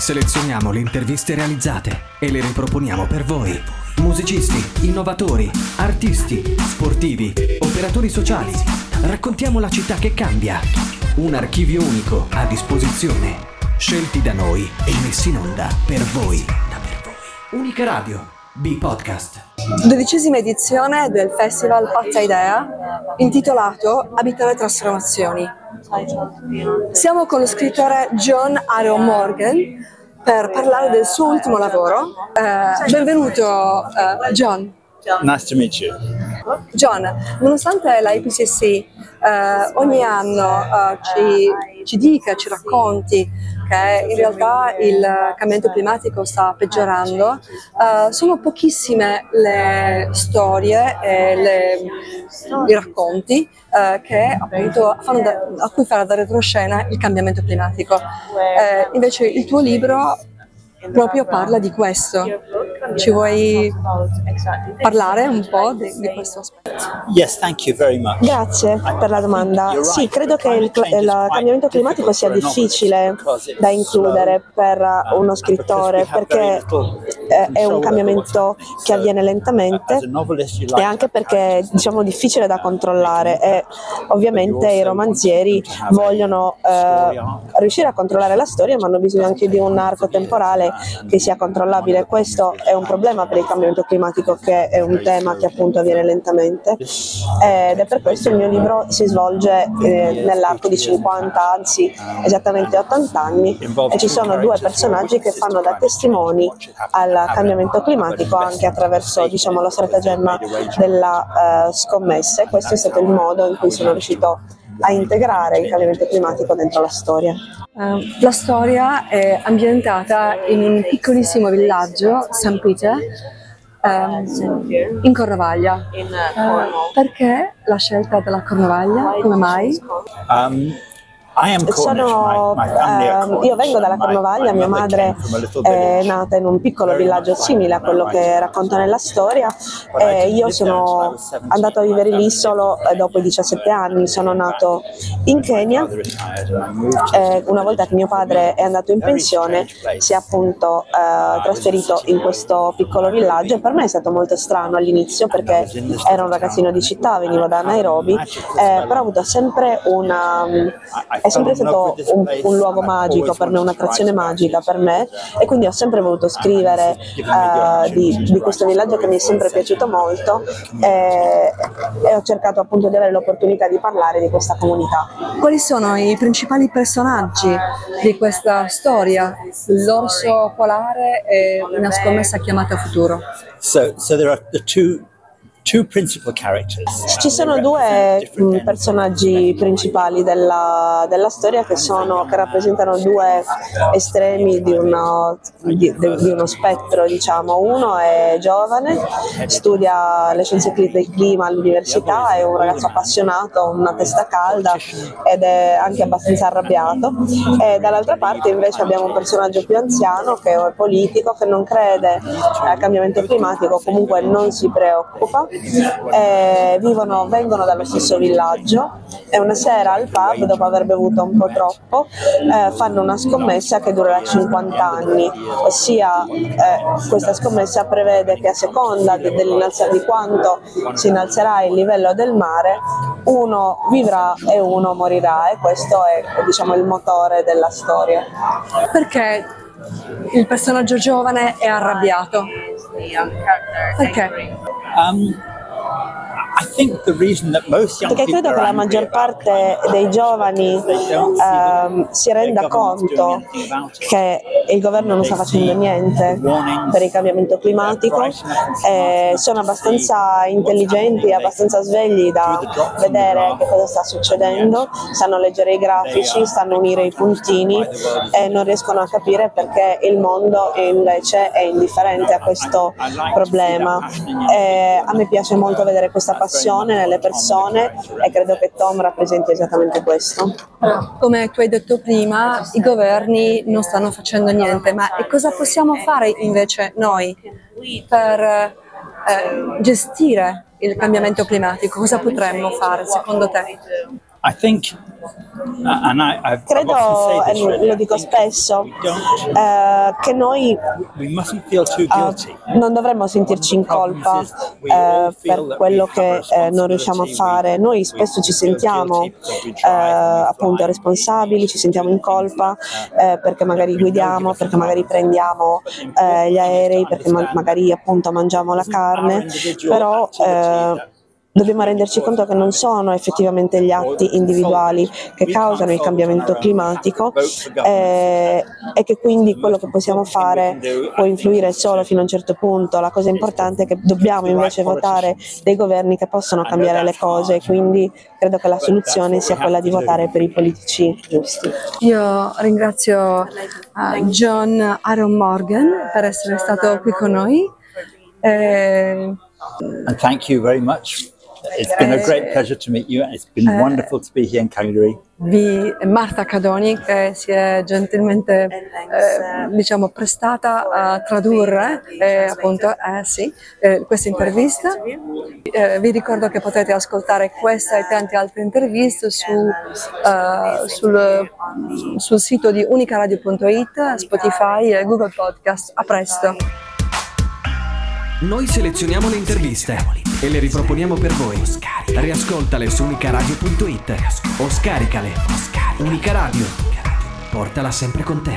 Selezioniamo le interviste realizzate e le riproponiamo per voi. Musicisti, innovatori, artisti, sportivi, operatori sociali. Raccontiamo la città che cambia. Un archivio unico a disposizione. Scelti da noi e messi in onda per voi. Unica Radio. B-Podcast. 12ª edizione del Festival Pazza Idea, intitolato Abitare Trasformazioni. Siamo con lo scrittore John Ironmonger per parlare del suo ultimo lavoro. Benvenuto John. Nice to meet you. John, nonostante la IPCC ogni anno ci dica, ci racconti che in realtà il cambiamento climatico sta peggiorando, sono pochissime le storie e i racconti che appunto fanno a cui fare da retroscena il cambiamento climatico. Invece il tuo libro proprio parla di questo. Ci vuoi parlare un po' di questo aspetto? Yes, thank you very much. Grazie per la domanda. Sì, credo che il cambiamento climatico sia difficile da includere per uno scrittore, perché è un cambiamento che avviene lentamente e anche perché, diciamo, difficile da controllare, e ovviamente i romanzieri vogliono riuscire a controllare la storia, ma hanno bisogno anche di un arco temporale che sia controllabile. Questo è un problema per il cambiamento climatico, che è un tema che appunto avviene lentamente, ed è per questo il mio libro si svolge nell'arco di 50, anzi esattamente 80 anni, e ci sono due personaggi che fanno da testimoni al cambiamento climatico anche attraverso, diciamo, lo stratagemma della scommessa. Questo è stato il modo in cui sono riuscito a integrare il cambiamento climatico dentro la storia. La storia è ambientata in un piccolissimo villaggio, St. Peter, in Cornovaglia. Perché la scelta della Cornovaglia? Come mai? Io vengo dalla Cornovaglia, mia madre è nata in un piccolo villaggio simile a quello che racconta nella storia, e io sono andato a vivere lì solo dopo i 17 anni. Sono nato in Kenya, una volta che mio padre è andato in pensione si è appunto trasferito in questo piccolo villaggio, e per me è stato molto strano all'inizio perché ero un ragazzino di città, venivo da Nairobi, però ho avuto sempre è sempre stato un luogo magico per me, un'attrazione magica per me, e quindi ho sempre voluto scrivere di questo villaggio che mi è sempre piaciuto molto, e ho cercato appunto di avere l'opportunità di parlare di questa comunità. Quali sono i principali personaggi di questa storia? L'Orso Polare e una scommessa chiamata futuro. So there are the two principal characters. Ci sono due personaggi principali della storia che rappresentano due estremi di uno spettro, diciamo. Uno è giovane, studia le scienze del clima all'università, è un ragazzo appassionato, una testa calda ed è anche abbastanza arrabbiato, e dall'altra parte invece abbiamo un personaggio più anziano che è politico, che non crede al cambiamento climatico, comunque non si preoccupa. Vengono dallo stesso villaggio, e una sera al pub, dopo aver bevuto un po' troppo, fanno una scommessa che durerà 50 anni, ossia questa scommessa prevede che a seconda di quanto si innalzerà il livello del mare, uno vivrà e uno morirà, e questo è, diciamo, il motore della storia. Perché il personaggio giovane è arrabbiato? Perché? Perché credo che la maggior parte dei giovani si renda conto che il governo non sta facendo niente per il cambiamento climatico, sono abbastanza intelligenti, abbastanza svegli da vedere che cosa sta succedendo, sanno leggere i grafici, sanno unire i puntini, e non riescono a capire perché il mondo invece è indifferente a questo problema. A me piace molto vedere questa passione nelle persone, e credo che Tom rappresenti esattamente questo. Come tu hai detto prima, i governi non stanno facendo niente, ma cosa possiamo fare invece noi per gestire il cambiamento climatico? Cosa potremmo fare secondo te? I think Credo, e lo dico spesso, che noi non dovremmo sentirci in colpa per quello che non riusciamo a fare. Noi spesso ci sentiamo appunto responsabili, ci sentiamo in colpa perché magari guidiamo, perché magari prendiamo gli aerei, perché magari appunto mangiamo la carne, però dobbiamo renderci conto che non sono effettivamente gli atti individuali che causano il cambiamento climatico e che quindi quello che possiamo fare può influire solo fino a un certo punto. La cosa importante è che dobbiamo invece votare dei governi che possono cambiare le cose, e quindi credo che la soluzione sia quella di votare per i politici giusti. Io ringrazio John Ironmonger per essere stato qui con noi. And thank you very much. It's been a great pleasure to meet you, and it's been wonderful to be here in Calgary. Marta Cadoni, che si è gentilmente prestata a tradurre questa intervista. Vi ricordo che potete ascoltare questa e tante altre interviste sul sito di UnicaRadio.it, Spotify e Google Podcast. A presto! Noi selezioniamo le interviste e le riproponiamo per voi. Riascoltale su unicaradio.it o scaricale. Unica Radio. Portala sempre con te.